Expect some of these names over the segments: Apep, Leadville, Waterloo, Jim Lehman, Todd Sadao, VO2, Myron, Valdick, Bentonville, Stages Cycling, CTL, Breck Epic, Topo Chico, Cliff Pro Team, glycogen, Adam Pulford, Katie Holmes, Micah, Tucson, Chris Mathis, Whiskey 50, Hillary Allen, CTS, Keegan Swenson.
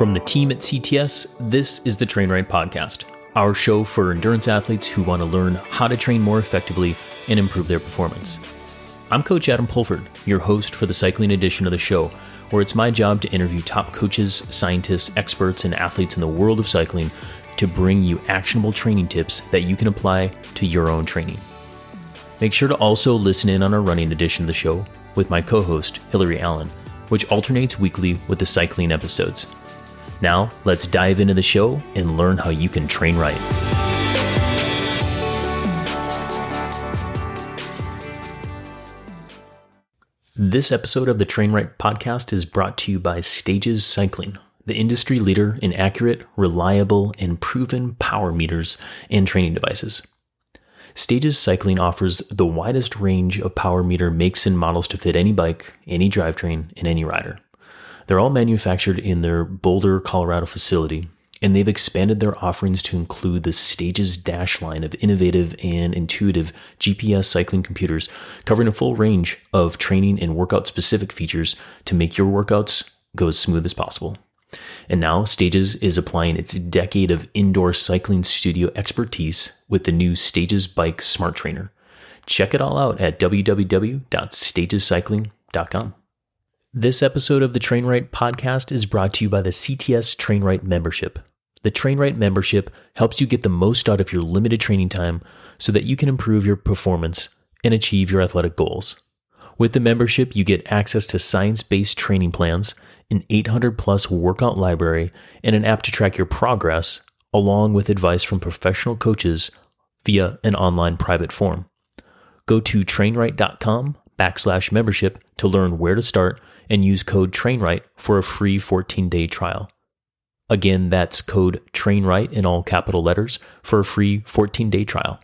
From the team at CTS, this is the Train Ride Podcast, our show for endurance athletes who want to learn how to train more effectively and improve their performance. I'm Coach Adam Pulford, your host for the cycling edition of the show, where it's my job to interview top coaches, scientists, experts, and athletes in the world of cycling to bring you actionable training tips that you can apply to your own training. Make sure to also listen in on our running edition of the show with my co-host, Hillary Allen, which alternates weekly with the cycling episodes. Now, let's dive into the show and learn how you can train right. This episode of the Train Right Podcast is brought to you by Stages Cycling, the industry leader in accurate, reliable, and proven power meters and training devices. Stages Cycling offers the widest range of power meter makes and models to fit any bike, any drivetrain, and any rider. They're all manufactured in their Boulder, Colorado facility, and they've expanded their offerings to include the Stages Dash line of innovative and intuitive GPS cycling computers, covering a full range of training and workout-specific features to make your workouts go as smooth as possible. And now Stages is applying its decade of indoor cycling studio expertise with the new Stages Bike Smart Trainer. Check it all out at www.stagescycling.com. This episode of the Train Right Podcast is brought to you by the CTS Train Right membership. The Train Right membership helps you get the most out of your limited training time so that you can improve your performance and achieve your athletic goals. With the membership, you get access to science-based training plans, an 800-plus workout library, and an app to track your progress, along with advice from professional coaches via an online private forum. Go to trainright.com/membership to learn where to start and use code TRAINRIGHT for a free 14-day trial. Again, that's code TRAINRIGHT in all capital letters for a free 14-day trial.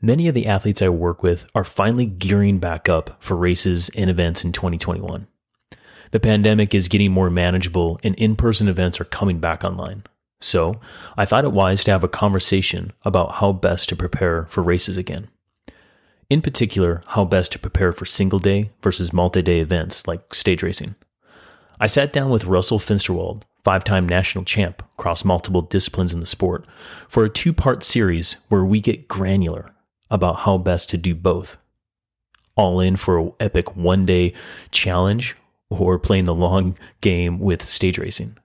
Many of the athletes I work with are finally gearing back up for races and events in 2021. The pandemic is getting more manageable and in-person events are coming back online. So, I thought it wise to have a conversation about how best to prepare for races again. In particular, how best to prepare for single-day versus multi-day events like stage racing. I sat down with Russell Finsterwald, five-time national champ across multiple disciplines in the sport, for a two-part series where we get granular about how best to do both. All in for an epic one-day challenge or playing the long game with stage racing.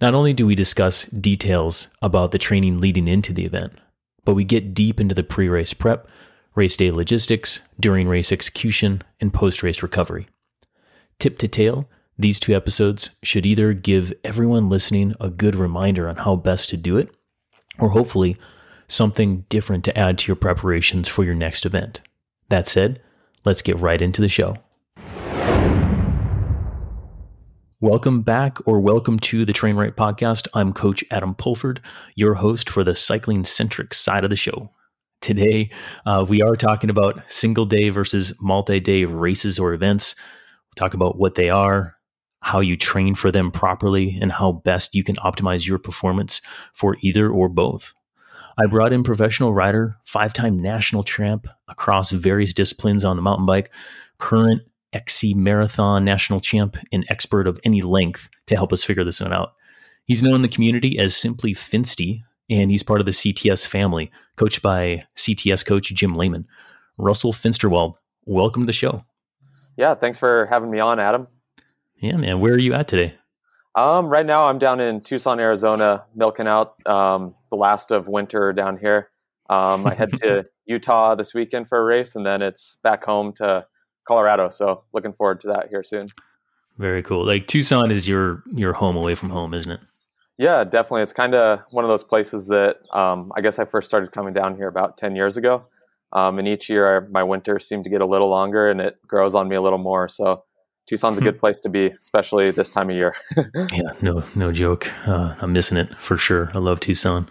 Not only do we discuss details about the training leading into the event, but we get deep into the pre-race prep, race day logistics, during race execution, and post-race recovery. Tip to tail, these two episodes should either give everyone listening a good reminder on how best to do it, or hopefully something different to add to your preparations for your next event. That said, let's get right into the show. Welcome back, or welcome to the Train Right Podcast. I'm Coach Adam Pulford, your host for the cycling-centric side of the show. Today, we are talking about single-day versus multi-day races or events. We'll talk about what they are, how you train for them properly, and how best you can optimize your performance for either or both. I brought in professional rider, five-time national champ across various disciplines on the mountain bike, current XC marathon national champ, and expert of any length to help us figure this one out. He's known in the community as simply Finsty, and he's part of the CTS family, coached by CTS coach Jim Lehman. Russell Finsterwald, welcome to the show. Yeah, thanks for having me on, Adam. Yeah, man. Where are you at today? Right now, I'm down in Tucson, Arizona, milking out the last of winter down here. I head to Utah this weekend for a race, and then it's back home to Colorado. So looking forward to that here soon. Very cool. Like Tucson is your home away from home, isn't it? Yeah, definitely. It's kind of one of those places that I guess I first started coming down here about 10 years ago. And each year my winters seem to get a little longer and it grows on me a little more. So Tucson's a good place to be, especially this time of year. Yeah, no joke. I'm missing it for sure. I love Tucson.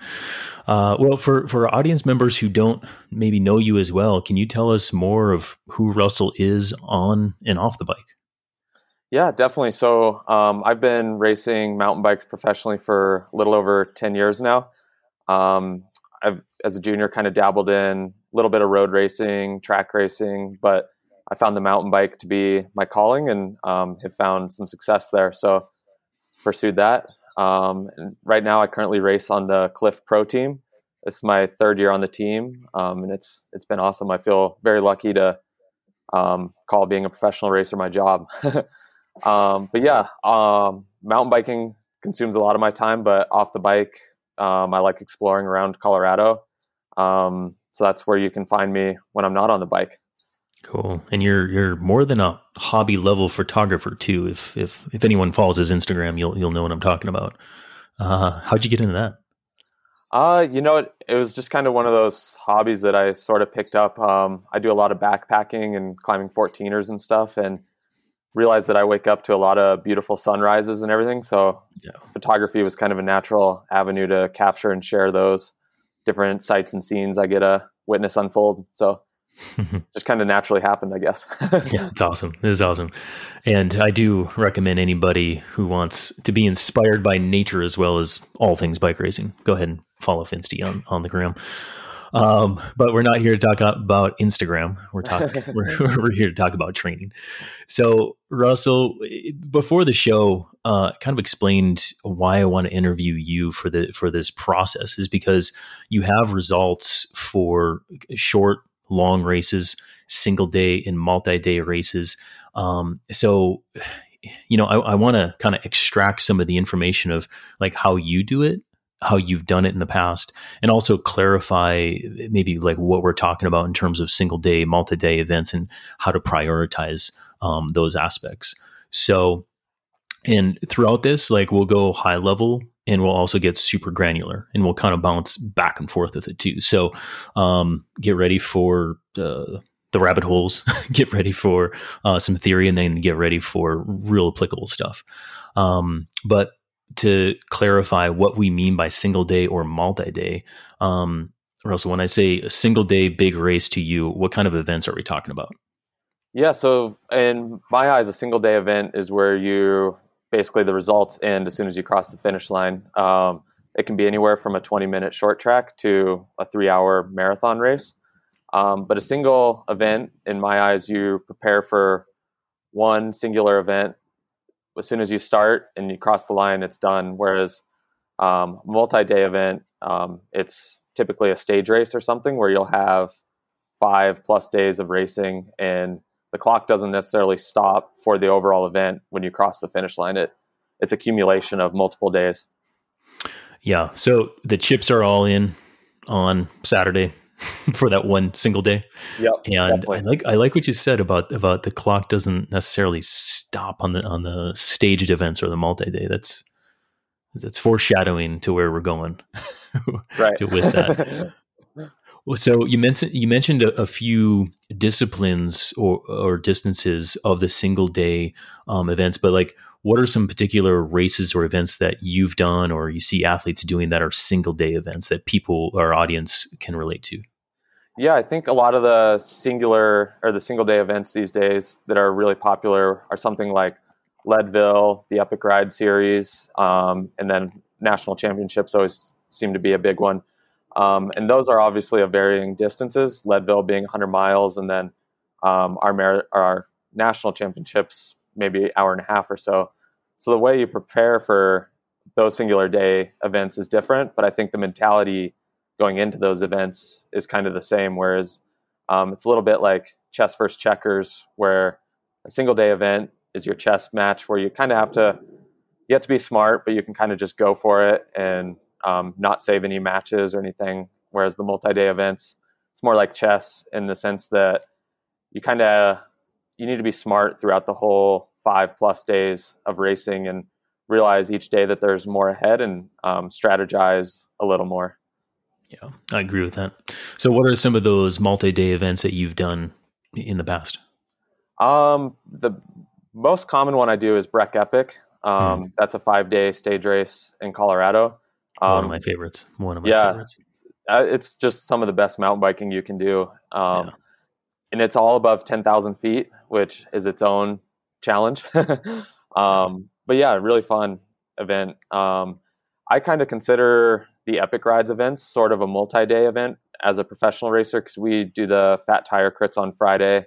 Well, for our audience members who don't maybe know you as well, can you tell us more of who Russell is on and off the bike? Yeah, definitely. So I've been racing mountain bikes professionally for a little over 10 years now. I've, as a junior, kind of dabbled in a little bit of road racing, track racing, but I found the mountain bike to be my calling, and have found some success there. So pursued that. And right now I currently race on the Cliff Pro Team. This is my third year on the team. And it's been awesome. I feel very lucky to call being a professional racer my job. But yeah, mountain biking consumes a lot of my time, but off the bike, I like exploring around Colorado. So that's where you can find me when I'm not on the bike. Cool. And you're more than a hobby level photographer too. If anyone follows his Instagram, you'll know what I'm talking about. How'd you get into that? It was just kind of one of those hobbies that I sort of picked up. I do a lot of backpacking and climbing 14ers and stuff, and realized that I wake up to a lot of beautiful sunrises and everything. So yeah, photography was kind of a natural avenue to capture and share those different sights and scenes I get to witness unfold. So just kind of naturally happened, I guess. Yeah, it's awesome. It is awesome. And I do recommend anybody who wants to be inspired by nature as well as all things bike racing, go ahead and follow Finsty on the gram. But we're not here to talk about Instagram. We're here to talk about training. So Russell, before the show, kind of explained why I want to interview you for this process is because you have results for short, long races, single day and multi-day races. So, you know, I want to kind of extract some of the information of like how you do it, how you've done it in the past, and also clarify maybe like what we're talking about in terms of single day, multi-day events and how to prioritize those aspects. So, and throughout this, like we'll go high level and we'll also get super granular and we'll kind of bounce back and forth with it too. So, get ready for the rabbit holes, get ready for some theory, and then get ready for real applicable stuff. But to clarify what we mean by single day or multi-day, Russell, when I say a single day big race to you, what kind of events are we talking about? Yeah. So in my eyes, a single day event is where you basically the results end as soon as you cross the finish line. It can be anywhere from a 20-minute short track to a 3-hour marathon race. But a single event, in my eyes, you prepare for one singular event. As soon as you start and you cross the line, it's done. Whereas multi-day event, it's typically a stage race or something where you'll have 5+ days of racing, and the clock doesn't necessarily stop for the overall event when you cross the finish line. It's accumulation of multiple days. Yeah. So the chips are all in on Saturday for that one single day. Yep, and definitely. I like what you said about the clock doesn't necessarily stop on the staged events or the multi-day. That's foreshadowing to where we're going. Right. With that. Well, so you mentioned a few disciplines or distances of the single day events, but like what are some particular races or events that you've done or you see athletes doing that are single day events that people or audience can relate to? Yeah, I think a lot of the single day events these days that are really popular are something like Leadville, the Epic Ride series, and then national championships always seem to be a big one. And those are obviously of varying distances, Leadville being 100 miles, and then our national championships, maybe an hour and a half or so. So the way you prepare for those singular day events is different, but I think the mentality going into those events is kind of the same, whereas it's a little bit like chess versus checkers, where a single day event is your chess match where you have to be smart, but you can kind of just go for it and not save any matches or anything. Whereas the multi-day events, it's more like chess in the sense that you need to be smart throughout the whole 5+ days of racing and realize each day that there's more ahead and strategize a little more. Yeah, I agree with that. So what are some of those multi-day events that you've done in the past? The most common one I do is Breck Epic. That's a 5-day stage race in Colorado. One of my favorites. Favorites. It's just some of the best mountain biking you can do. Yeah. And it's all above 10,000 feet, which is its own challenge. But yeah, really fun event. I kind of consider the Epic Rides events sort of a multi-day event as a professional racer because we do the fat tire crits on Friday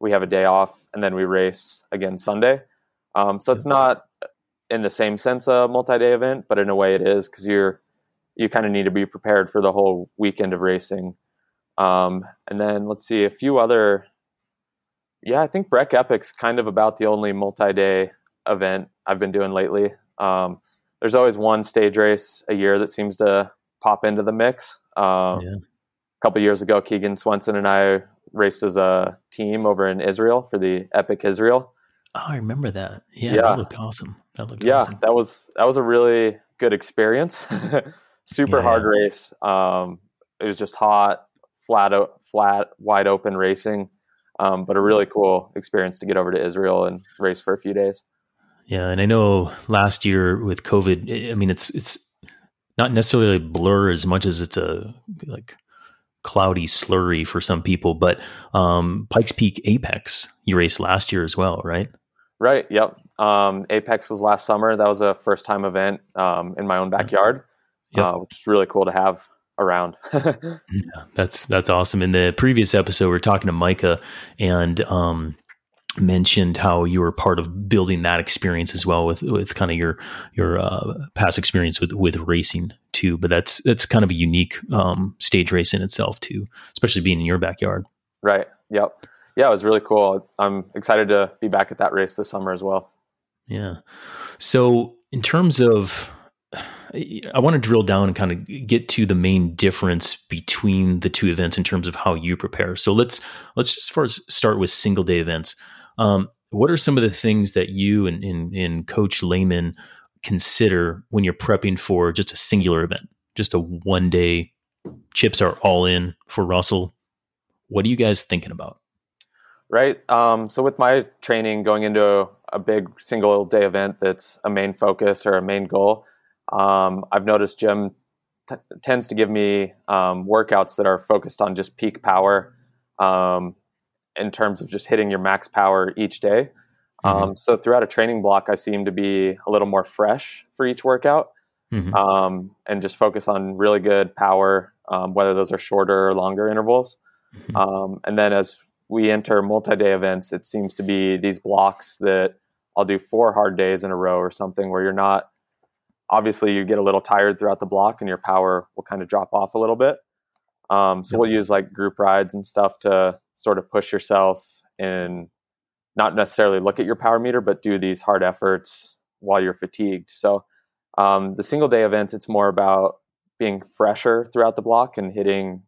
we have a day off, and then we race again Sunday. So it's not in the same sense a multi-day event, but in a way it is, because you kind of need to be prepared for the whole weekend of racing. And then let's see, a few other. Yeah, I think Breck Epic's kind of about the only multi-day event I've been doing lately. There's always one stage race a year that seems to pop into the mix. A couple of years ago, Keegan Swenson and I raced as a team over in Israel for the Epic Israel. Oh, I remember that. Yeah. That looked awesome. Yeah, that was a really good experience. Super hard race. It was just hot, flat, wide open racing. But a really cool experience to get over to Israel and race for a few days. Yeah. And I know last year with COVID, I mean, it's not necessarily a blur as much as it's a like cloudy slurry for some people, but Pike's Peak Apex, you raced last year as well, right? Right. Yep. Apex was last summer. That was a first time event in my own backyard, which is really cool to have around. That's awesome. In the previous episode, we were talking to Micah and mentioned how you were part of building that experience as well with kind of your past experience with racing too. But that's kind of a unique stage race in itself too, especially being in your backyard. Right. Yep. Yeah, it was really cool. I'm excited to be back at that race this summer as well. Yeah. So in terms of, I want to drill down and kind of get to the main difference between the two events in terms of how you prepare. So let's just first start with single day events. What are some of the things that you and Coach Lehman consider when you're prepping for just a singular event, just a 1 day? Chips are all in for Russell. What are you guys thinking about? Right. So with my training going into a big single day event, that's a main focus or a main goal. I've noticed Jim tends to give me workouts that are focused on just peak power in terms of just hitting your max power each day. So throughout a training block, I seem to be a little more fresh for each workout and just focus on really good power, whether those are shorter or longer intervals. And then as we enter multi-day events, it seems to be these blocks that I'll do 4 hard days in a row or something where you're not. Obviously, you get a little tired throughout the block and your power will kind of drop off a little bit. So we'll use like group rides and stuff to sort of push yourself and not necessarily look at your power meter, but do these hard efforts while you're fatigued. So the single day events, it's more about being fresher throughout the block and hitting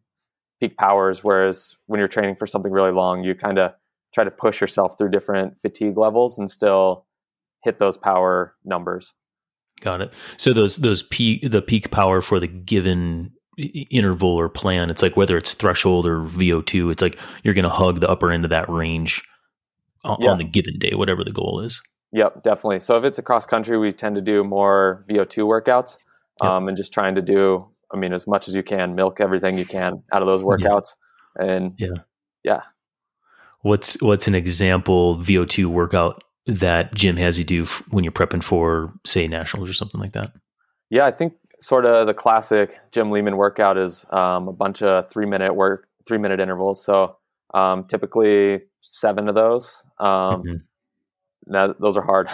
peak powers. Whereas when you're training for something really long, you kind of try to push yourself through different fatigue levels and still hit those power numbers. Got it. So the peak power for the given interval or plan, it's like whether it's threshold or VO2, it's like you're going to hug the upper end of that range on the given day, whatever the goal is. Yep, definitely. So if it's a cross country, we tend to do more VO2 workouts and just trying to do, I mean, as much as you can, milk everything you can out of those workouts. What's an example VO2 workout that Jim has you do when you're prepping for, say, nationals or something like that? Yeah, I think sort of the classic Jim Lehman workout is a bunch of 3-minute intervals. So typically 7 of those. Now those are hard,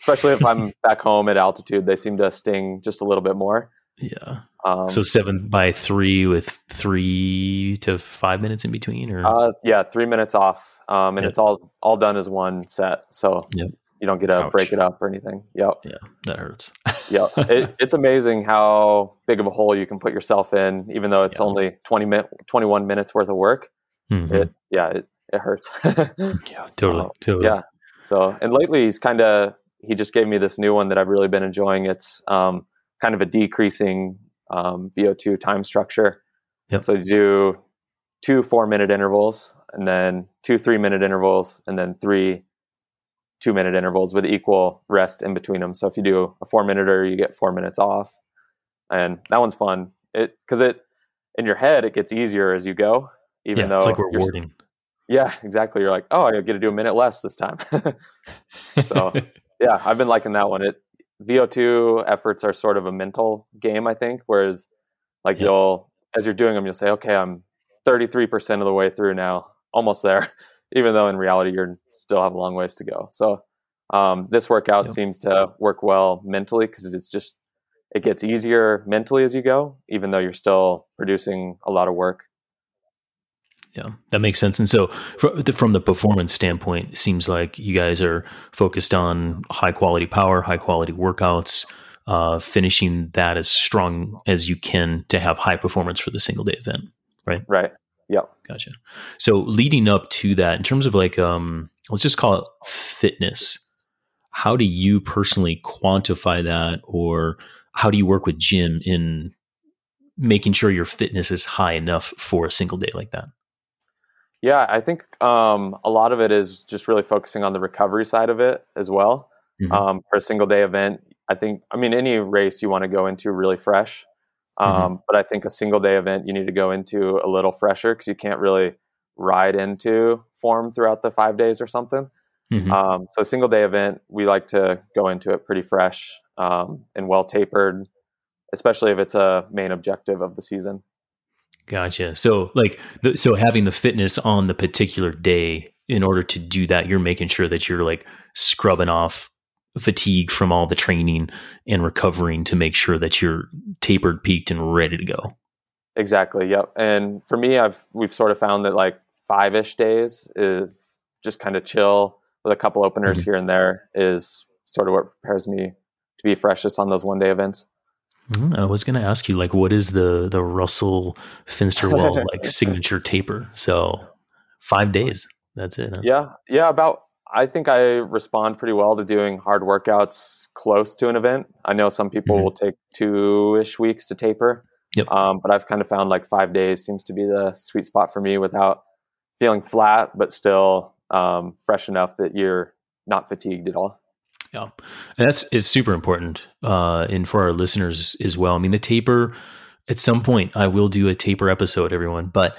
especially if I'm back home at altitude. They seem to sting just a little bit more. Yeah. So 7 by 3 with 3 to 5 minutes in between, or 3 minutes off. It's all done as one set. So you don't get to break it up or anything. Yep. Yeah. That hurts. It's amazing how big of a hole you can put yourself in, even though it's only 21 minutes worth of work. It hurts. Totally. Yeah. So, and lately he just gave me this new one that I've really been enjoying. It's, kind of a decreasing VO2 time structure. So you do 2 4-minute intervals and then 2 3-minute intervals and then 3 2-minute intervals with equal rest in between them. So if you do a 4-minute, you get 4 minutes off. And that one's fun. Because in your head, it gets easier as you go, even though it's like rewarding. Yeah, exactly. You're like, oh, I get to do a minute less this time. So I've been liking that one. VO2 efforts are sort of a mental game, I think, whereas as you're doing them, you'll say, okay, I'm 33% of the way through now, almost there. even though in reality you still have a long ways to go. So this workout seems to work well mentally because it's just, it gets easier mentally as you go, even though you're still producing a lot of work. Yeah, that makes sense. And so from the performance standpoint, it seems like you guys are focused on high quality power, high quality workouts, finishing that as strong as you can to have high performance for the single day event, right? Right. Yeah. Gotcha. So leading up to that, in terms of like, let's just call it fitness, how do you personally quantify that, or how do you work with Jim in making sure your fitness is high enough for a single day like that? Yeah, I think a lot of it is just really focusing on the recovery side of it as well. Mm-hmm. For a single day event, I mean, any race you want to go into really fresh. But I think a single day event, you need to go into a little fresher because you can't really ride into form throughout the 5 days or something. Mm-hmm. So a single day event, we like to go into it pretty fresh and well tapered, especially if it's a main objective of the season. Gotcha. So like, so having the fitness on the particular day, in order to do that, you're making sure that you're like scrubbing off fatigue from all the training and recovering to make sure that you're tapered, peaked, and ready to go. Exactly. Yep. And for me, we've sort of found that like 5-ish days is just kind of chill with a couple openers here and there is sort of what prepares me to be freshest on those 1 day events. I was going to ask you, like, what is the Russell Finsterwald like signature taper? So 5 days, that's it. Huh? Yeah. I think I respond pretty well to doing hard workouts close to an event. I know some people will take 2-ish weeks to taper, but I've kind of found like 5 days seems to be the sweet spot for me without feeling flat, but still fresh enough that you're not fatigued at all. Yeah. And is super important. And for our listeners as well. I mean, the taper, at some point I will do a taper episode, everyone, but,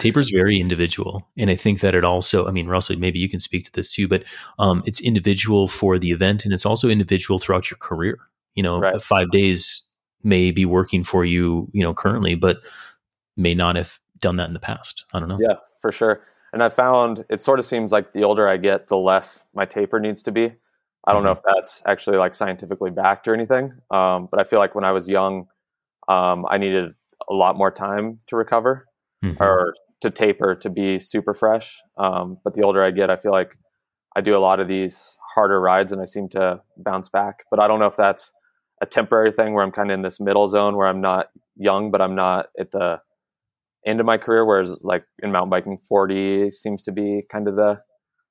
taper is very individual. And I think that it also, I mean, Russell, maybe you can speak to this too, but, it's individual for the event and it's also individual throughout your career. You know, right. 5 days may be working for you, you know, currently, but may not have done that in the past. I don't know. Yeah, for sure. And I found it sort of seems like the older I get, the less my taper needs to be. I don't know if that's actually like scientifically backed or anything. But I feel like when I was young, I needed a lot more time to recover or to taper to be super fresh. But the older I get, I feel like I do a lot of these harder rides and I seem to bounce back. But I don't know if that's a temporary thing where I'm kind of in this middle zone where I'm not young, but I'm not at the end of my career. Whereas like in mountain biking, 40 seems to be kind of the,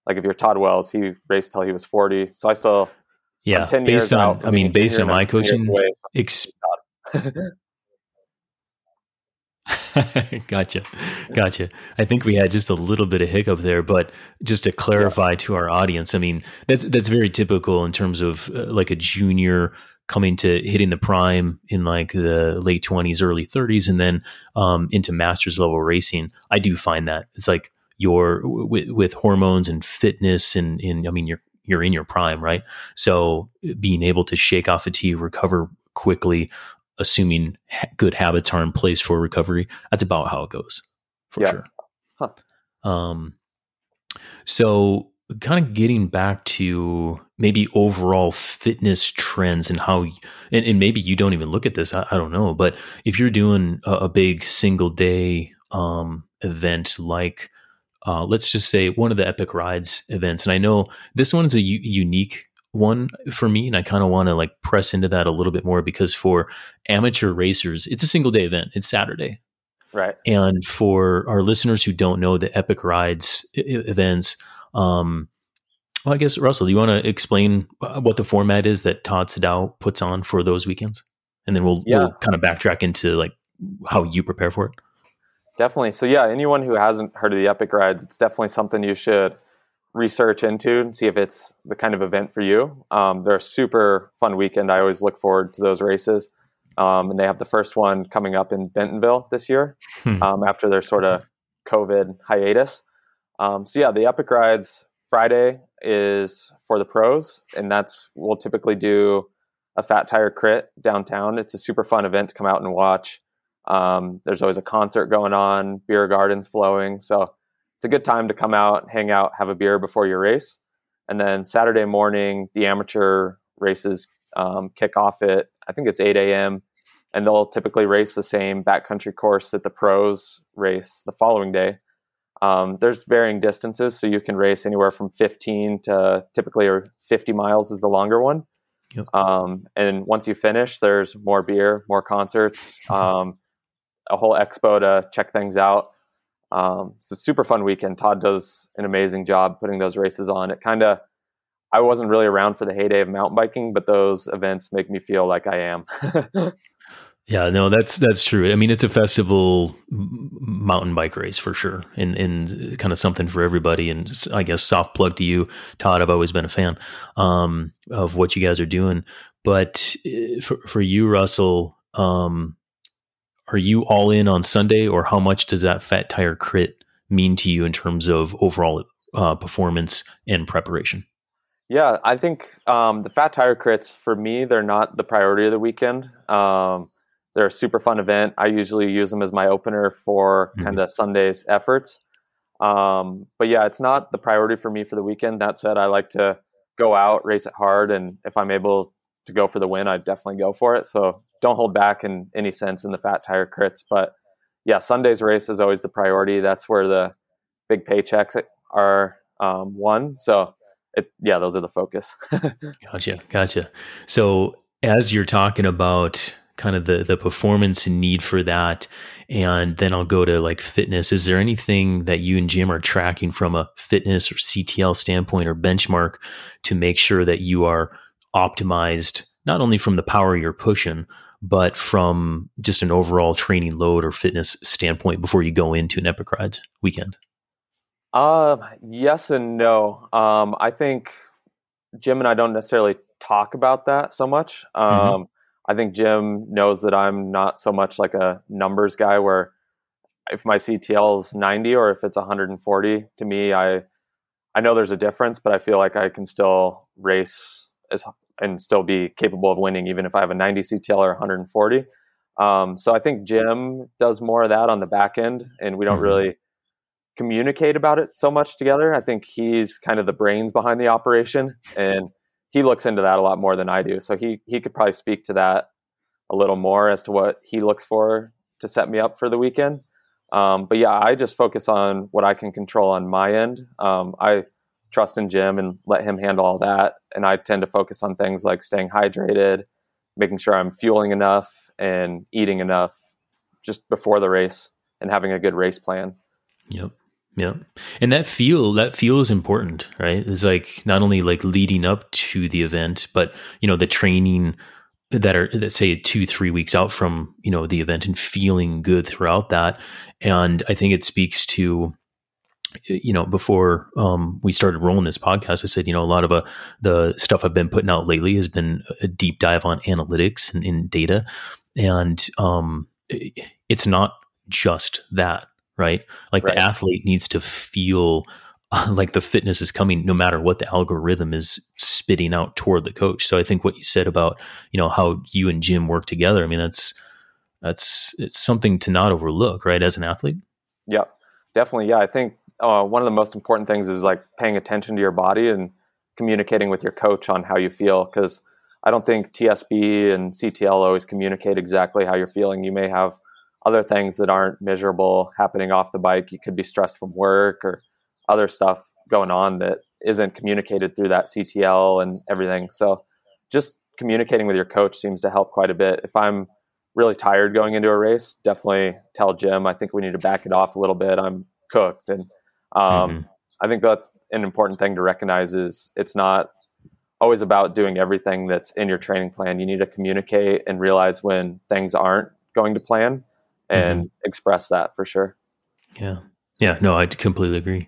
like if you're Todd Wells, he raced till he was 40. So I still, yeah, 10 based years on, out, I mean, based on my coaching, Gotcha. I think we had just a little bit of hiccup there, but just to clarify to our audience, I mean, that's very typical in terms of like a junior coming to hitting the prime in like the late 20s, early 30s, and then into master's level racing. I do find that it's like, with hormones and fitness and I mean, you're in your prime, right? So being able to shake off fatigue, recover quickly, assuming good habits are in place for recovery, that's about how it goes for sure. Huh. So kind of getting back to maybe overall fitness trends and how, and maybe you don't even look at this, I don't know, but if you're doing a big single day event like, let's just say one of the Epic Rides events. And I know this one's a unique one for me. And I kind of want to like press into that a little bit more because for amateur racers, it's a single day event. It's Saturday. Right. And for our listeners who don't know the Epic Rides events, well, I guess, Russell, do you want to explain what the format is that Todd Sadao puts on for those weekends? And then we'll kind of backtrack into like how you prepare for it. Definitely. So yeah, anyone who hasn't heard of the Epic Rides, it's definitely something you should research into and see if it's the kind of event for you. They're a super fun weekend. I always look forward to those races. And they have the first one coming up in Bentonville this year after their sort of COVID hiatus. So yeah, the Epic Rides Friday is for the pros, and we'll typically do a Fat Tire Crit downtown. It's a super fun event to come out and watch. There's always a concert going on, beer gardens flowing. So it's a good time to come out, hang out, have a beer before your race. And then Saturday morning, the amateur races kick off at, I think it's 8 a.m. And they'll typically race the same backcountry course that the pros race the following day. There's varying distances, so you can race anywhere from 15 to typically or 50 miles is the longer one. Yep. And once you finish, there's more beer, more concerts, a whole expo to check things out. It's a super fun weekend. Todd does an amazing job putting those races on. It kind of, I wasn't really around for the heyday of mountain biking, but those events make me feel like I am. Yeah, no, that's true. I mean, it's a festival mountain bike race for sure, and kind of something for everybody. And I guess soft plug to you, Todd. I've always been a fan of what you guys are doing. But for you, Russell, are you all in on Sunday, or how much does that Fat Tire Crit mean to you in terms of overall performance and preparation? Yeah, I think the Fat Tire Crits, for me, they're not the priority of the weekend. They're a super fun event. I usually use them as my opener for kind of Sunday's efforts. But yeah, it's not the priority for me for the weekend. That said, I like to go out, race it hard. And if I'm able to go for the win, I definitely go for it. So don't hold back in any sense in the Fat Tire Crits. But yeah, Sunday's race is always the priority. That's where the big paychecks are won. So yeah, those are the focus. Gotcha. So as you're talking about kind of the performance and need for that, and then I'll go to like fitness. Is there anything that you and Jim are tracking from a fitness or CTL standpoint or benchmark to make sure that you are optimized, not only from the power you're pushing, but from just an overall training load or fitness standpoint before you go into an Epic Rides weekend? Yes and no. I think Jim and I don't necessarily talk about that so much. I think Jim knows that I'm not so much like a numbers guy where if my CTL is 90 or if it's 140, to me, I know there's a difference, but I feel like I can still race and still be capable of winning even if I have a 90 CTL or 140. So I think Jim does more of that on the back end, and we don't really communicate about it so much together. I think he's kind of the brains behind the operation, and he looks into that a lot more than I do. So he could probably speak to that a little more as to what he looks for to set me up for the weekend. But yeah, I just focus on what I can control on my end. I trust in Jim and let him handle all that. And I tend to focus on things like staying hydrated, making sure I'm fueling enough and eating enough just before the race and having a good race plan. Yep. Yeah. And that feel is important, right? It's like not only like leading up to the event, but you know, the training that say 2-3 weeks out from, you know, the event and feeling good throughout that. And I think it speaks to, you know, before we started rolling this podcast, I said, you know, a lot of the stuff I've been putting out lately has been a deep dive on analytics and in data. And it's not just that. Right? Like right. The athlete needs to feel like the fitness is coming no matter what the algorithm is spitting out toward the coach. So I think what you said about, you know, how you and Jim work together, I mean, it's something to not overlook, right? As an athlete. Yeah, definitely. Yeah. I think one of the most important things is like paying attention to your body and communicating with your coach on how you feel. Cause I don't think TSB and CTL always communicate exactly how you're feeling. You may have other things that aren't measurable happening off the bike. You could be stressed from work or other stuff going on that isn't communicated through that CTL and everything. So just communicating with your coach seems to help quite a bit. If I'm really tired going into a race, definitely tell Jim, I think we need to back it off a little bit. I'm cooked. And I think that's an important thing to recognize is it's not always about doing everything that's in your training plan. You need to communicate and realize when things aren't going to plan and express that for sure. Yeah. No, I completely agree.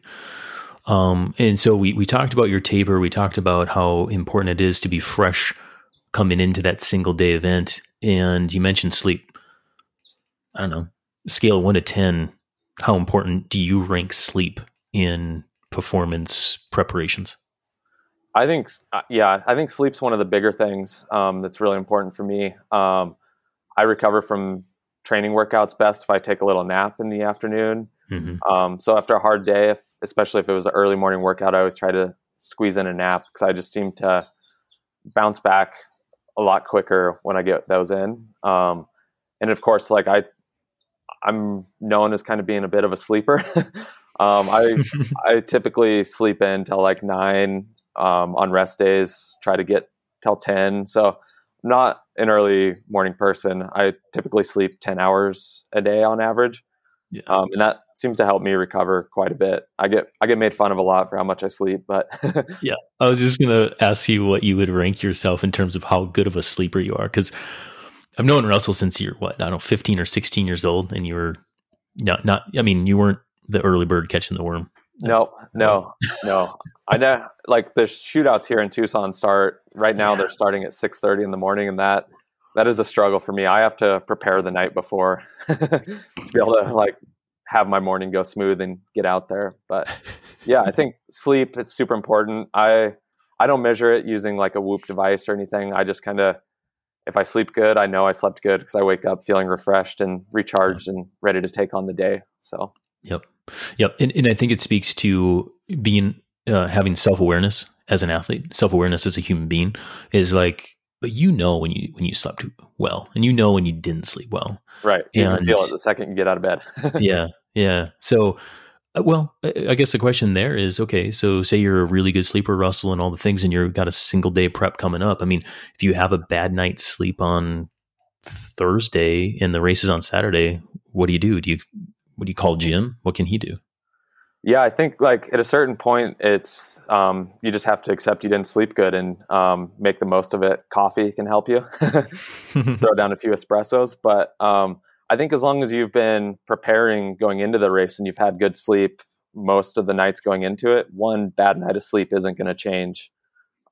And so we talked about your taper. We talked about how important it is to be fresh coming into that single day event. And you mentioned sleep. I don't know, scale 1 to 10. How important do you rank sleep in performance preparations? I think, I think sleep's one of the bigger things that's really important for me. I recover from training workouts best if I take a little nap in the afternoon. Mm-hmm. So after a hard day, especially if it was an early morning workout, I always try to squeeze in a nap because I just seem to bounce back a lot quicker when I get those in. And of course, like I'm known as kind of being a bit of a sleeper. I typically sleep in till like 9, on rest days, try to get till 10. So not an early morning person. I typically sleep 10 hours a day on average. Yeah. And that seems to help me recover quite a bit. I get made fun of a lot for how much I sleep, but yeah, I was just going to ask you what you would rank yourself in terms of how good of a sleeper you are. 'Cause I've known Russell since you're 15 or 16 years old, and you were you weren't the early bird catching the worm. No. I know, like the shootouts here in Tucson start right now. Yeah. They're starting at 6:30 in the morning, and that is a struggle for me. I have to prepare the night before to be able to like have my morning go smooth and get out there. But yeah, I think sleep, it's super important. I don't measure it using like a Whoop device or anything. I just kind of, if I sleep good, I know I slept good because I wake up feeling refreshed and recharged and ready to take on the day. So, yep. And I think it speaks to being, having self-awareness as an athlete, self-awareness as a human being is like, but you know when you slept well, and you know when you didn't sleep well. Right. You can feel it the second you get out of bed. Yeah. So, well, I guess the question there is, okay, so say you're a really good sleeper, Russell, and all the things, and you've got a single day prep coming up. I mean, if you have a bad night's sleep on Thursday and the race is on Saturday, what do you do? What do you call Jim? What can he do? Yeah, I think like at a certain point, it's you just have to accept you didn't sleep good and make the most of it. Coffee can help you throw down a few espressos. But I think as long as you've been preparing going into the race and you've had good sleep most of the nights going into it, one bad night of sleep isn't going to change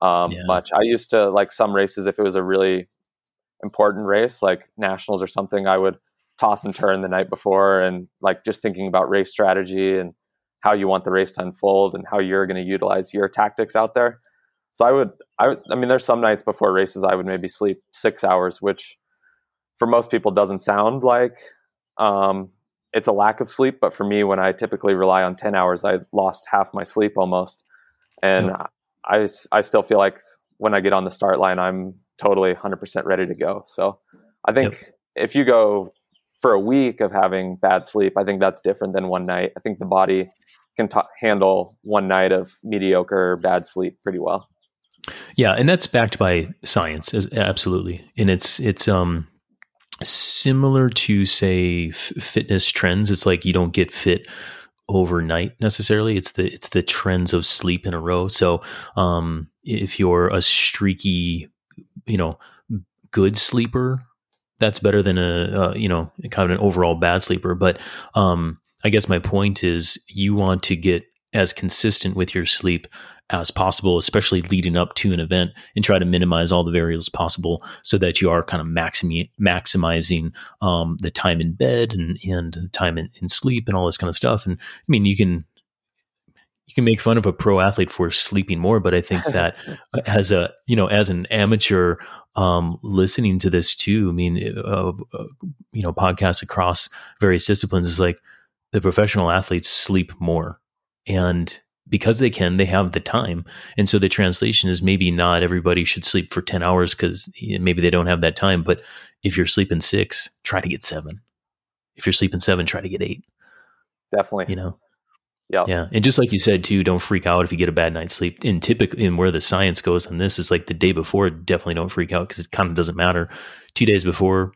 much. I used to like some races, if it was a really important race, like nationals or something, I would toss and turn the night before and like just thinking about race strategy and how you want the race to unfold and how you're going to utilize your tactics out there. So I mean, there's some nights before races, I would maybe sleep 6 hours, which for most people doesn't sound like it's a lack of sleep. But for me, when I typically rely on 10 hours, I lost half my sleep almost. And I still feel like when I get on the start line, I'm totally 100% ready to go. So I think if you go for a week of having bad sleep, I think that's different than one night. I think the body can handle one night of mediocre, bad sleep pretty well. Yeah. And that's backed by science. Absolutely. And it's similar to say fitness trends. It's like, you don't get fit overnight necessarily. It's the trends of sleep in a row. So, if you're a streaky, good sleeper, that's better than kind of an overall bad sleeper. But I guess my point is you want to get as consistent with your sleep as possible, especially leading up to an event, and try to minimize all the variables possible so that you are kind of maximizing the time in bed and the time in sleep and all this kind of stuff. And I mean, you can make fun of a pro athlete for sleeping more, but I think that as an amateur listening to this too, I mean, podcasts across various disciplines is like the professional athletes sleep more, and because they have the time. And so the translation is maybe not everybody should sleep for 10 hours because maybe they don't have that time. But if you're sleeping 6, try to get 7. If you're sleeping 7, try to get 8. Definitely. Yeah. And just like you said too, don't freak out if you get a bad night's sleep. And typically, and where the science goes on this is like the day before, definitely don't freak out because it kind of doesn't matter. 2 days before,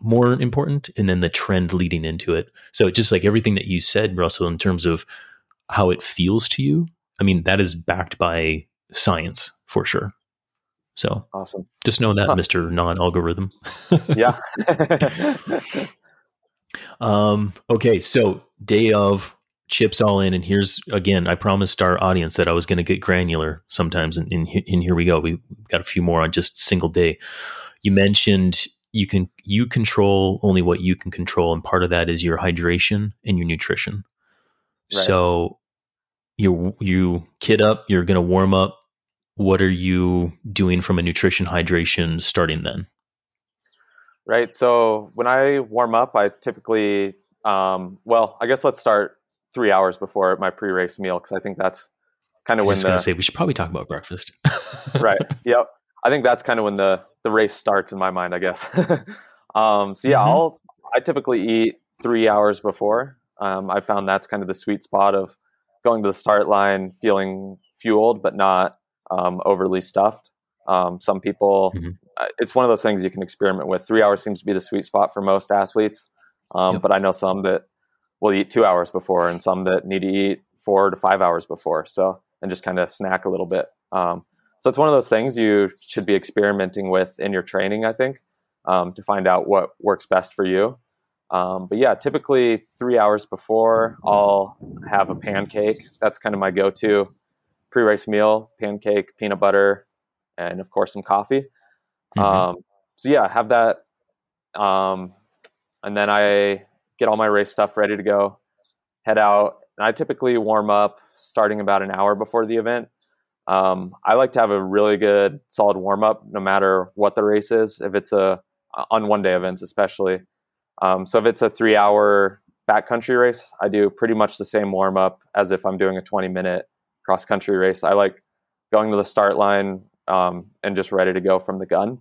more important, and then the trend leading into it. So just like everything that you said, Russell, in terms of how it feels to you, I mean, that is backed by science for sure. So awesome. Just know that, Mr. Non-algorithm. Yeah. Okay. So day of, chips all in, and here's again, I promised our audience that I was going to get granular sometimes, and here we go. We got a few more on just single day. You mentioned you control only what you can control, and part of that is your hydration and your nutrition. Right. So you kid up, you're going to warm up. What are you doing from a nutrition hydration starting then? Right. So when I warm up, I typically I guess let's start 3 hours before my pre-race meal, because I think that's kind of when I was going to say we should probably talk about breakfast. Right. Yep. I think that's kind of when the race starts in my mind, I guess. I typically eat 3 hours before. I found that's kind of the sweet spot of going to the start line, feeling fueled, but not overly stuffed. Some people, it's one of those things you can experiment with. 3 hours seems to be the sweet spot for most athletes. But I know some that will eat 2 hours before and some that need to eat 4 to 5 hours before. So, and just kind of snack a little bit. So it's one of those things you should be experimenting with in your training, I think, to find out what works best for you. But yeah, typically 3 hours before, I'll have a pancake. That's kind of my go-to pre-race meal: pancake, peanut butter, and of course some coffee. So yeah, have that. And then I get all my race stuff ready to go, head out. And I typically warm up starting about an hour before the event. I like to have a really good, solid warm-up no matter what the race is, if it's on one-day events especially. So if it's a 3-hour backcountry race, I do pretty much the same warm-up as if I'm doing a 20-minute cross-country race. I like going to the start line and just ready to go from the gun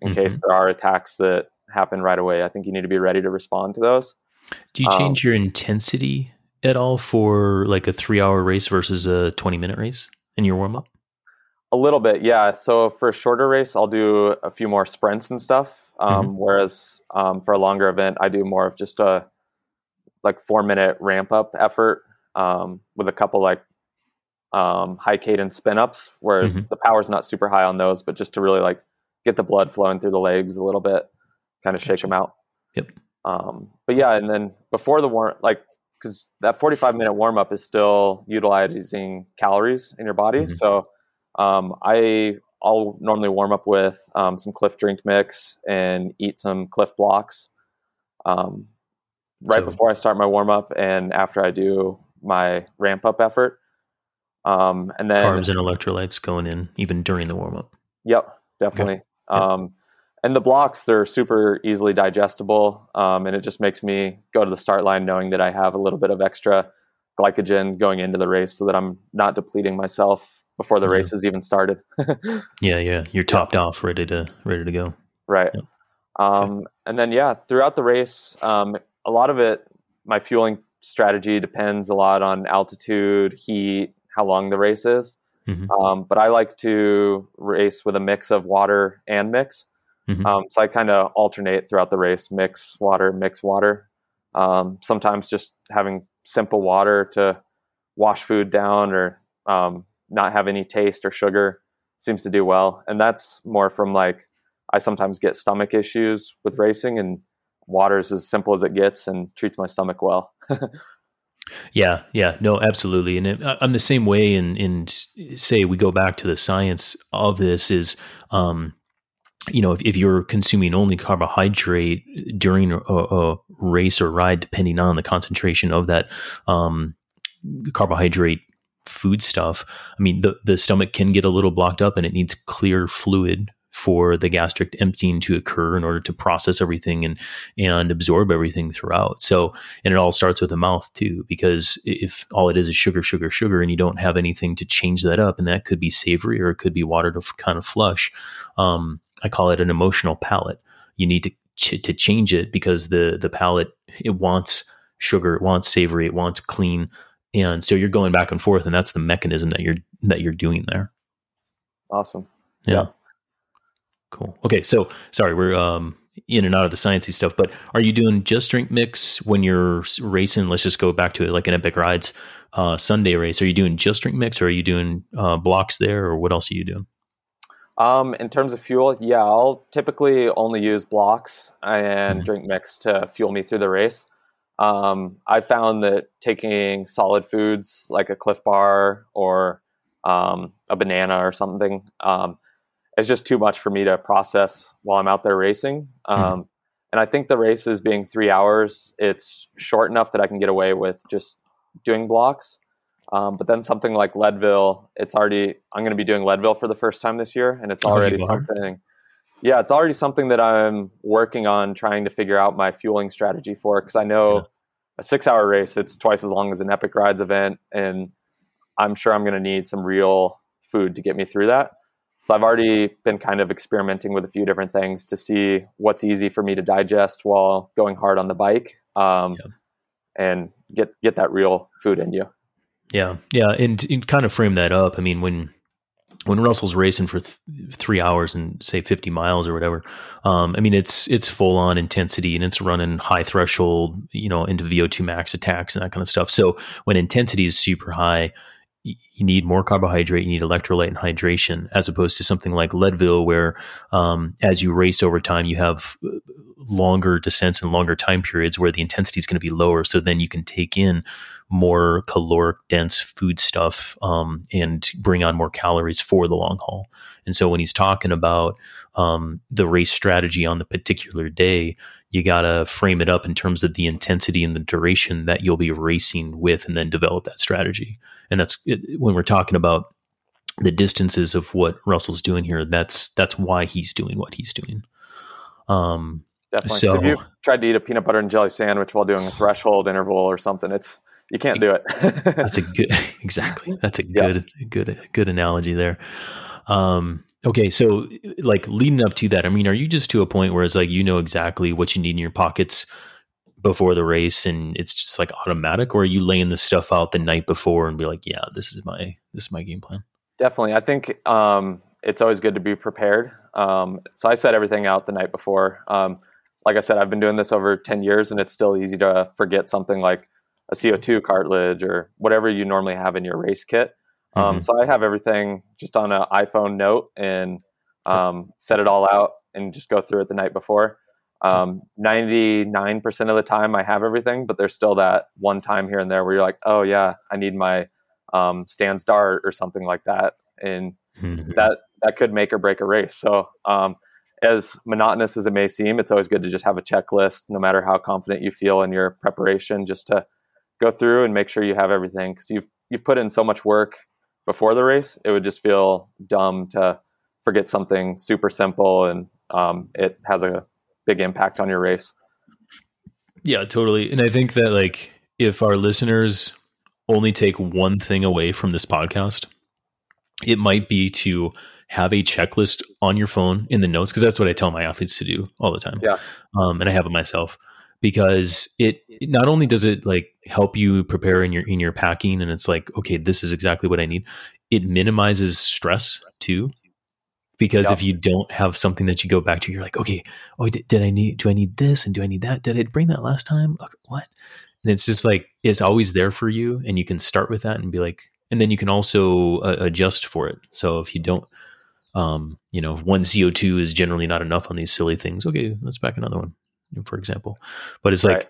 in case there are attacks that happen right away. I think you need to be ready to respond to those. Do you change your intensity at all for like a 3-hour race versus a 20-minute race in your warm up? A little bit, yeah. So for a shorter race, I'll do a few more sprints and stuff. Whereas for a longer event, I do more of just a like 4-minute ramp up effort with a couple like high cadence spin ups. Whereas the power's not super high on those, but just to really like get the blood flowing through the legs a little bit, kind of shake them out. But yeah, and then before the warm, like, because that 45-minute warm-up is still utilizing calories in your body. So I'll normally warm up with some Cliff drink mix and eat some Cliff blocks before I start my warm-up and after I do my ramp-up effort. And then carbs and electrolytes going in even during the warm-up. Yep, definitely. Okay. And the blocks, they're super easily digestible, and it just makes me go to the start line knowing that I have a little bit of extra glycogen going into the race so that I'm not depleting myself before the race has even started. You're topped off, ready to go. Right. Yeah. And then, throughout the race, a lot of it, my fueling strategy depends a lot on altitude, heat, how long the race is. But I like to race with a mix of water and mix. So I kind of alternate throughout the race, mix water, mix water. Sometimes just having simple water to wash food down or not have any taste or sugar seems to do well. And that's more from like, I sometimes get stomach issues with racing, and water is as simple as it gets and treats my stomach well. Yeah, no, absolutely. And I'm the same way. And say we go back to the science of this is, you know, if you're consuming only carbohydrate during a race or ride, depending on the concentration of that carbohydrate food stuff, I mean, the stomach can get a little blocked up, and it needs clear fluid for the gastric emptying to occur in order to process everything and absorb everything throughout. So, and it all starts with the mouth too, because if all it is sugar, and you don't have anything to change that up, and that could be savory or it could be water to kind of flush. I call it an emotional palate. You need to change it, because the palate, it wants sugar, it wants savory, it wants clean. And so you're going back and forth, and that's the mechanism that you're doing there. Awesome. Yeah. Cool. Okay. So sorry, we're in and out of the sciencey stuff, but are you doing just drink mix when you're racing? Let's just go back to it, like an Epic Rides Sunday race. Are you doing just drink mix, or are you doing blocks there, or what else are you doing? In terms of fuel, I'll typically only use blocks and drink mix to fuel me through the race. I found that taking solid foods like a Cliff Bar or a banana or something, it's just too much for me to process while I'm out there racing. And I think the races being 3 hours, it's short enough that I can get away with just doing blocks. But then something like Leadville, I'm going to be doing Leadville for the first time this year, and it's already something. Yeah, it's already something that I'm working on, trying to figure out my fueling strategy for, because I know a 6-hour race, it's twice as long as an Epic Rides event. And I'm sure I'm going to need some real food to get me through that. So I've already been kind of experimenting with a few different things to see what's easy for me to digest while going hard on the bike, and get that real food in you. Yeah. Yeah. And kind of frame that up. I mean, when Russell's racing for 3 hours and say 50 miles or whatever, I mean, it's full on intensity and it's running high threshold, you know, into VO2 max attacks and that kind of stuff. So when intensity is super high, you need more carbohydrate, you need electrolyte and hydration, as opposed to something like Leadville, where as you race over time, you have longer descents and longer time periods where the intensity is going to be lower. So then you can take in more caloric dense food stuff and bring on more calories for the long haul. And so when he's talking about the race strategy on the particular day, you got to frame it up in terms of the intensity and the duration that you'll be racing with, and then develop that strategy. And that's it, when we're talking about the distances of what Russell's doing here, that's why he's doing what he's doing. Definitely. So if you tried to eat a peanut butter and jelly sandwich while doing a threshold interval or something, you can't do it. That's a good, exactly. That's a good, good analogy there. Okay. So like leading up to that, I mean, are you just to a point where it's like, you know, exactly what you need in your pockets before the race and it's just like automatic, or are you laying this stuff out the night before and be like, yeah, this is my game plan? Definitely. I think, it's always good to be prepared. So I set everything out the night before. Like I said, I've been doing this over 10 years and it's still easy to forget something like a CO2 cartilage or whatever you normally have in your race kit. So I have everything just on an iPhone note and set it all out and just go through it the night before. 99% of the time I have everything, but there's still that one time here and there where you're like, oh yeah, I need my stand start or something like that. And that could make or break a race. So as monotonous as it may seem, it's always good to just have a checklist, no matter how confident you feel in your preparation, just to go through and make sure you have everything. Because you've put in so much work before the race, it would just feel dumb to forget something super simple, and it has a big impact on your race. Yeah, totally. And I think that like if our listeners only take one thing away from this podcast, it might be to have a checklist on your phone in the notes, because that's what I tell my athletes to do all the time. Yeah. And I have it myself, because it not only does it like help you prepare in your packing, and it's like, okay, this is exactly what I need. It minimizes stress too, because if you don't have something that you go back to, you're like, okay, oh, do I need this? And do I need that? Did I bring that last time? Okay, what? And it's just like, it's always there for you. And you can start with that and be like, and then you can also adjust for it. So if you don't, you know, one CO2 is generally not enough on these silly things. Okay, let's back another one, for example. But it's like,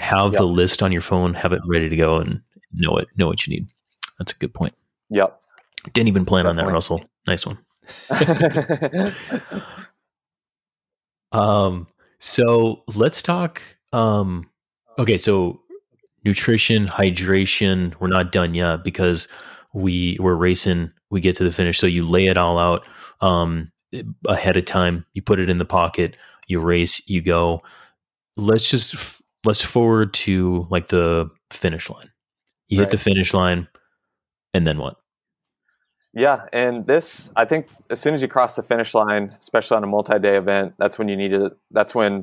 have the list on your phone, have it ready to go, and know what you need. That's a good point. Yep. Didn't even plan on that, Russell. Nice one. So let's talk. Okay. So nutrition, hydration, we're not done yet, because we're racing, we get to the finish. So you lay it all out ahead of time, you put it in the pocket, you race, you go. Let's forward to like the finish line. You hit the finish line, and then what? Yeah. And this, I think as soon as you cross the finish line, especially on a multi-day event, that's when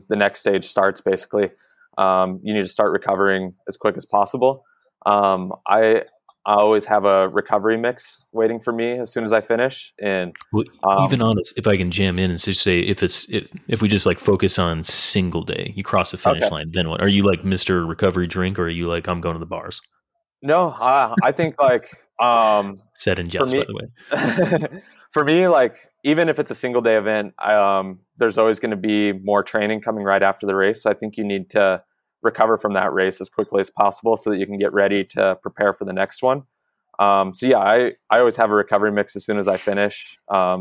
the next stage starts, basically. You need to start recovering as quick as possible. I always have a recovery mix waiting for me as soon as I finish. And even on this, if I can jam in and just say, if we just like focus on single day, you cross the finish line, then what? Are you like Mr. Recovery Drink, or are you like, I'm going to the bars? No, I think like, said in jest, by the way. For me, like, even if it's a single day event, there's always going to be more training coming right after the race. So I think you need to recover from that race as quickly as possible so that you can get ready to prepare for the next one. So yeah, I always have a recovery mix as soon as I finish,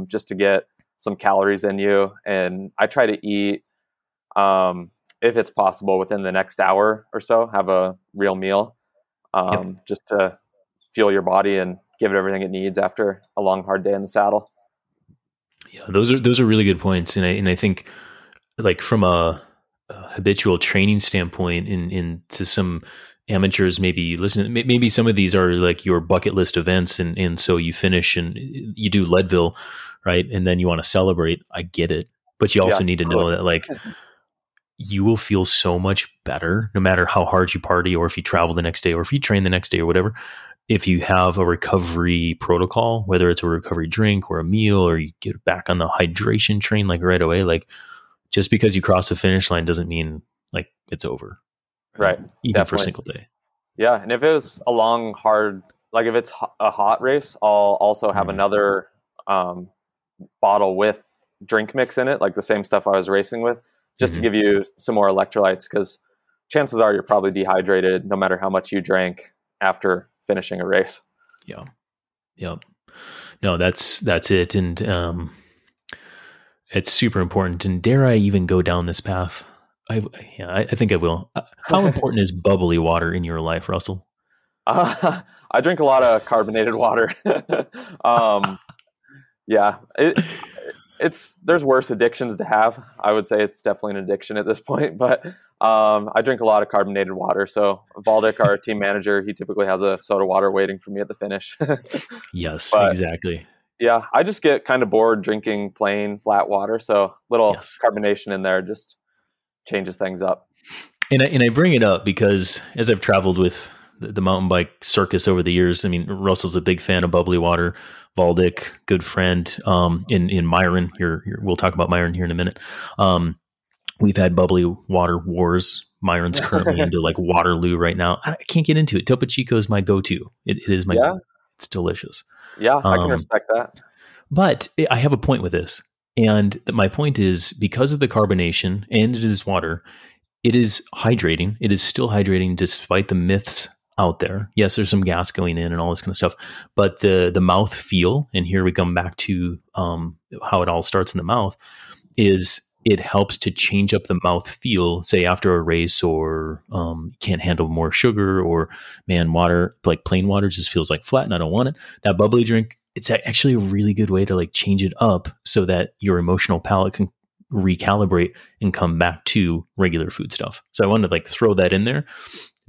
just to get some calories in you. And I try to eat, if it's possible, within the next hour or so, have a real meal, just to fuel your body and give it everything it needs after a long, hard day in the saddle. Yeah, those are really good points. And I think like from a habitual training standpoint, in to some amateurs maybe listening, maybe some of these are like your bucket list events, and so you finish and you do Leadville, right? And then you want to celebrate. I get it. But you also need to know that, like, you will feel so much better no matter how hard you party, or if you travel the next day, or if you train the next day, or whatever. If you have a recovery protocol, whether it's a recovery drink or a meal, or you get back on the hydration train, like, right away, like, just because you cross the finish line doesn't mean, like, it's over. Right. Even definitely. For a single day. Yeah. And if it was a long, hard, like, if it's a hot race, I'll also have another bottle with drink mix in it, like the same stuff I was racing with, just to give you some more electrolytes, because chances are you're probably dehydrated no matter how much you drank after finishing a race. Yeah. Yeah. No, that's it. And, it's super important. And dare I even go down this path? I think I will. How important is bubbly water in your life, Russell? I drink a lot of carbonated water. Yeah, there's worse addictions to have. I would say it's definitely an addiction at this point, but I drink a lot of carbonated water. So Valdick, our team manager, he typically has a soda water waiting for me at the finish. Yes, but, exactly. Yeah, I just get kind of bored drinking plain flat water. So little carbonation in there just changes things up. And I bring it up because as I've traveled with the mountain bike circus over the years, I mean, Russell's a big fan of bubbly water. Valdick, good friend, in Myron here, we'll talk about Myron here in a minute. We've had bubbly water wars. Myron's currently into like Waterloo right now. I can't get into it. Topo Chico is my go-to. It is my, it's delicious. Yeah. I can respect that, but I have a point with this. And my point is, because of the carbonation and it is water, it is hydrating. It is still hydrating despite the myths out there. Yes, there's some gas going in and all this kind of stuff, but the mouth feel, and here we come back to how it all starts in the mouth, is it helps to change up the mouth feel, say after a race, or can't handle more sugar, or man, water, like plain water just feels like flat and I don't want it. That bubbly drink, it's actually a really good way to like change it up so that your emotional palate can recalibrate and come back to regular food stuff. So I wanted to like throw that in there,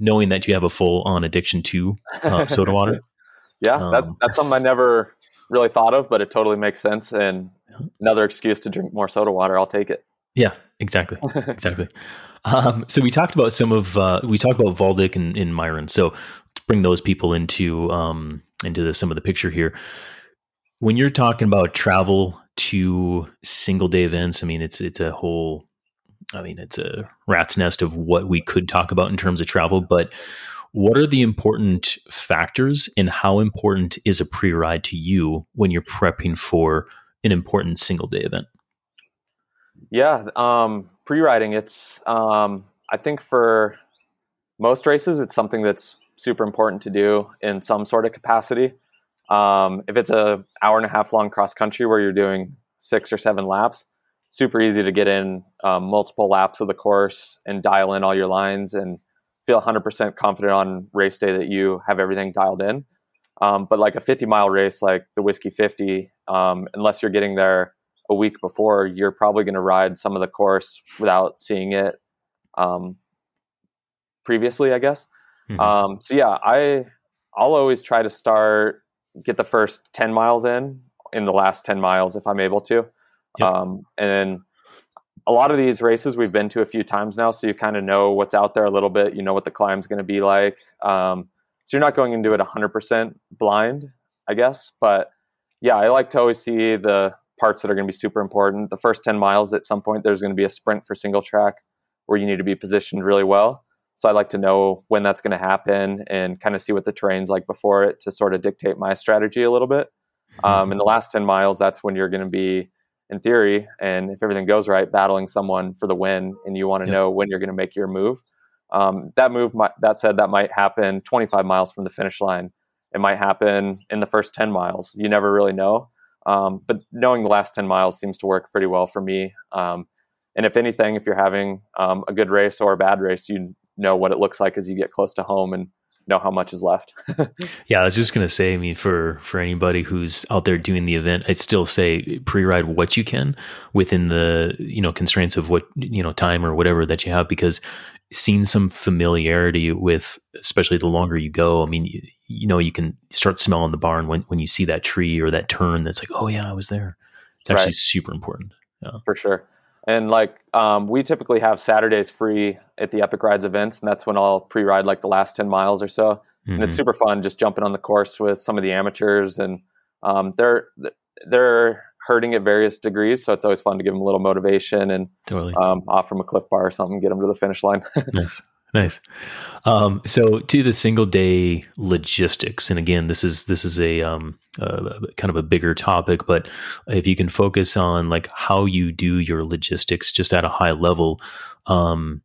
knowing that you have a full on addiction to soda water. Yeah. That's something I never really thought of, but it totally makes sense. And another excuse to drink more soda water. I'll take it. Yeah, exactly. Exactly. So we talked about we talked about Valdick and Myron. So let's bring those people into some of the picture here. When you're talking about travel to single day events, I mean, it's a rat's nest of what we could talk about in terms of travel, but what are the important factors, and how important is a pre-ride to you when you're prepping for an important single day event? Yeah. Pre-riding, it's, I think for most races, it's something that's super important to do in some sort of capacity. If it's a hour and a half long cross country where you're doing 6 or 7 laps, super easy to get in multiple laps of the course and dial in all your lines and feel 100% confident on race day that you have everything dialed in. But like a 50-mile race, like the Whiskey 50, unless you're getting there a week before, you're probably going to ride some of the course without seeing it previously, I guess. Mm-hmm. So yeah, I'll always try to get the first 10 miles in the last 10 miles if I'm able to. Yep. And a lot of these races we've been to a few times now, so you kind of know what's out there a little bit, you know what the climb's going to be like. So you're not going into it 100% blind, I guess. But yeah, I like to always see the parts that are going to be super important. The first 10 miles, at some point, there's going to be a sprint for single track where you need to be positioned really well. So I like to know when that's going to happen and kind of see what the terrain's like before it to sort of dictate my strategy a little bit. In the last 10 miles, that's when you're going to be, in theory, and if everything goes right, battling someone for the win, and you want to know when you're going to make your move. That might happen 25 miles from the finish line. It might happen in the first 10 miles. You never really know. But knowing the last 10 miles seems to work pretty well for me. And if anything, if you're having a good race or a bad race, you know what it looks like as you get close to home and know how much is left. Yeah, I was just going to say, I mean, for anybody who's out there doing the event, I'd still say pre-ride what you can within the, you know, constraints of what, you know, time or whatever that you have, because seeing some familiarity with, especially the longer you go, I mean, you know, you can start smelling the barn when you see that tree or that turn that's like, oh yeah, I was there. It's actually super important. Yeah. For sure. And like, we typically have Saturdays free at the Epic Rides events, and that's when I'll pre-ride like the last 10 miles or so. Mm-hmm. And it's super fun just jumping on the course with some of the amateurs, and they're hurting at various degrees, so it's always fun to give them a little motivation and offer them a Cliff Bar or something, get them to the finish line. Nice. So to the single day logistics, and again, this is a kind of a bigger topic, but if you can focus on like how you do your logistics just at a high level, and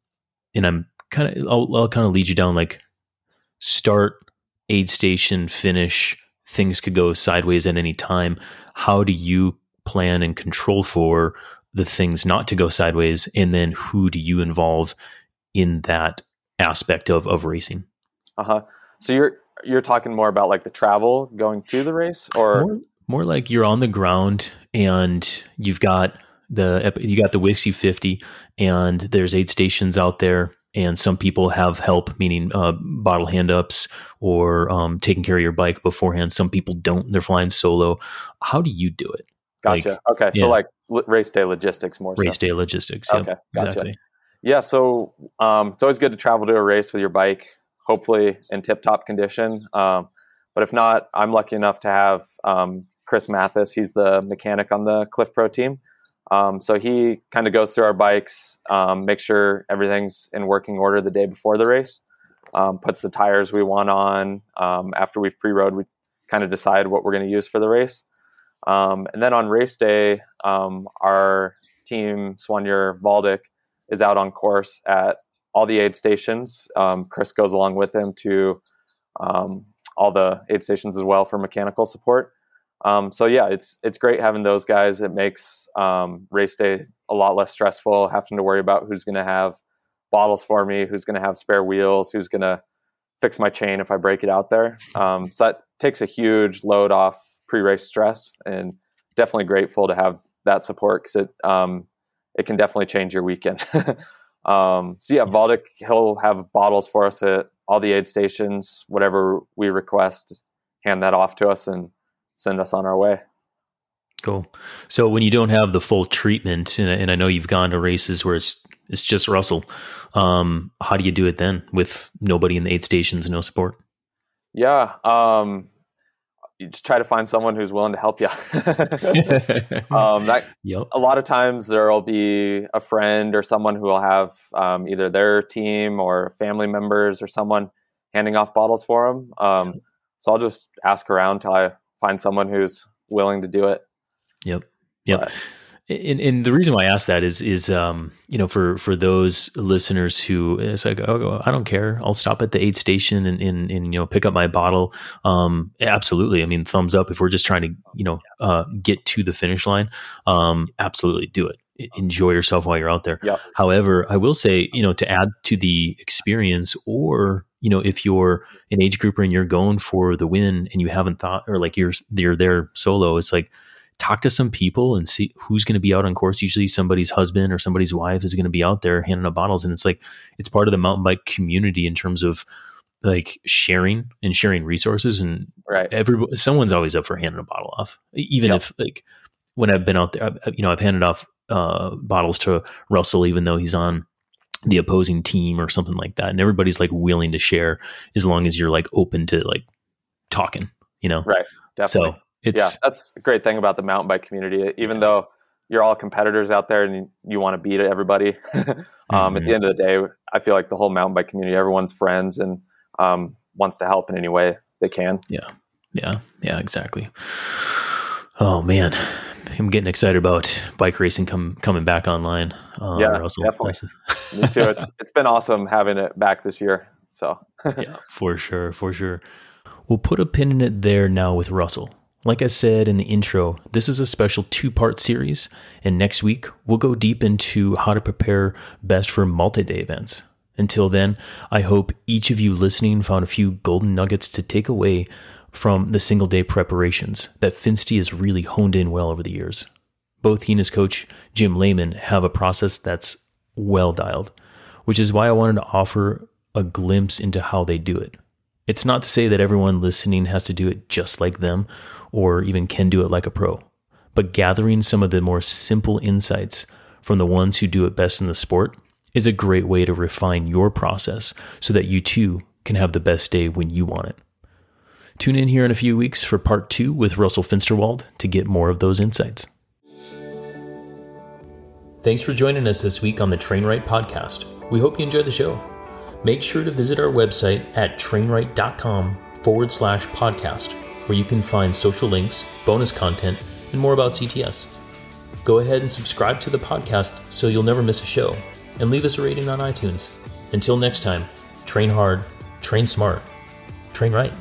I'll kind of lead you down like start, aid station, finish. Things could go sideways at any time. How do you plan and control for the things not to go sideways? And then who do you involve in that aspect of racing? So you're talking more about like the travel going to the race, or more like you're on the ground and you got the Whiskey 50, and there's aid stations out there, and some people have help, meaning bottle hand ups or taking care of your bike beforehand. Some people don't, they're flying solo. How do you do it? Gotcha. Like, okay. Yeah. So like race day logistics more. Race day logistics. Yeah, okay. Gotcha. Exactly. Yeah. So it's always good to travel to a race with your bike, hopefully in tip top condition. But if not, I'm lucky enough to have Chris Mathis. He's the mechanic on the Cliff Pro team. So he kind of goes through our bikes, makes sure everything's in working order the day before the race, puts the tires we want on. After we've pre-rode, we kind of decide what we're going to use for the race. And then on race day, our team, Soigneur Valdick, is out on course at all the aid stations. Chris goes along with him to all the aid stations as well for mechanical support. So yeah, it's great having those guys. It makes race day a lot less stressful, having to worry about who's going to have bottles for me, who's going to have spare wheels, who's going to fix my chain if I break it out there. So that takes a huge load off pre-race stress, and definitely grateful to have that support, because it can definitely change your weekend. So yeah, Valdick, he'll have bottles for us at all the aid stations, whatever we request, hand that off to us and send us on our way. Cool. So when you don't have the full treatment, and I know you've gone to races where it's just Russell, how do you do it then with nobody in the aid stations and no support? Yeah. You just try to find someone who's willing to help you. A lot of times there'll be a friend or someone who will have either their team or family members or someone handing off bottles for them. So I'll just ask around till I find someone who's willing to do it. Yep. And the reason why I ask that is you know, for those listeners who it's like, oh, I don't care, I'll stop at the aid station and you know, pick up my bottle. Absolutely. I mean, thumbs up if we're just trying to, you know, get to the finish line. Absolutely do it. Enjoy yourself while you're out there. Yep. However, I will say, you know, to add to the experience, or you know, if you're an age grouper and you're going for the win and you haven't thought, or like you're there solo, it's like, talk to some people and see who's going to be out on course. Usually somebody's husband or somebody's wife is going to be out there handing out bottles. And it's like, it's part of the mountain bike community in terms of like sharing resources, and someone's always up for handing a bottle off. Even if, like, when I've been out there, you know, I've handed off bottles to Russell, even though he's on the opposing team or something like that. And everybody's like willing to share, as long as you're like open to like talking, you know? Right. Definitely. So that's a great thing about the mountain bike community. Even though you're all competitors out there and you want to beat everybody, at the end of the day, I feel like the whole mountain bike community, everyone's friends and wants to help in any way they can. Yeah, exactly. Oh man, I'm getting excited about bike racing coming back online. Russell, definitely. Me too. It's been awesome having it back this year. So yeah, for sure. We'll put a pin in it there now with Russell. Like I said in the intro, this is a special 2-part series, and next week we'll go deep into how to prepare best for multi-day events. Until then, I hope each of you listening found a few golden nuggets to take away from the single day preparations that Finsty has really honed in well over the years. Both he and his coach, Jim Lehman, have a process that's well dialed, which is why I wanted to offer a glimpse into how they do it. It's not to say that everyone listening has to do it just like them or even can do it like a pro, but gathering some of the more simple insights from the ones who do it best in the sport is a great way to refine your process so that you too can have the best day when you want it. Tune in here in a few weeks for part 2 with Russell Finsterwald to get more of those insights. Thanks for joining us this week on the Trainwright Podcast. We hope you enjoyed the show. Make sure to visit our website at trainwright.com/podcast, where you can find social links, bonus content, and more about CTS. Go ahead and subscribe to the podcast so you'll never miss a show, and leave us a rating on iTunes. Until next time, train hard, train smart, train right.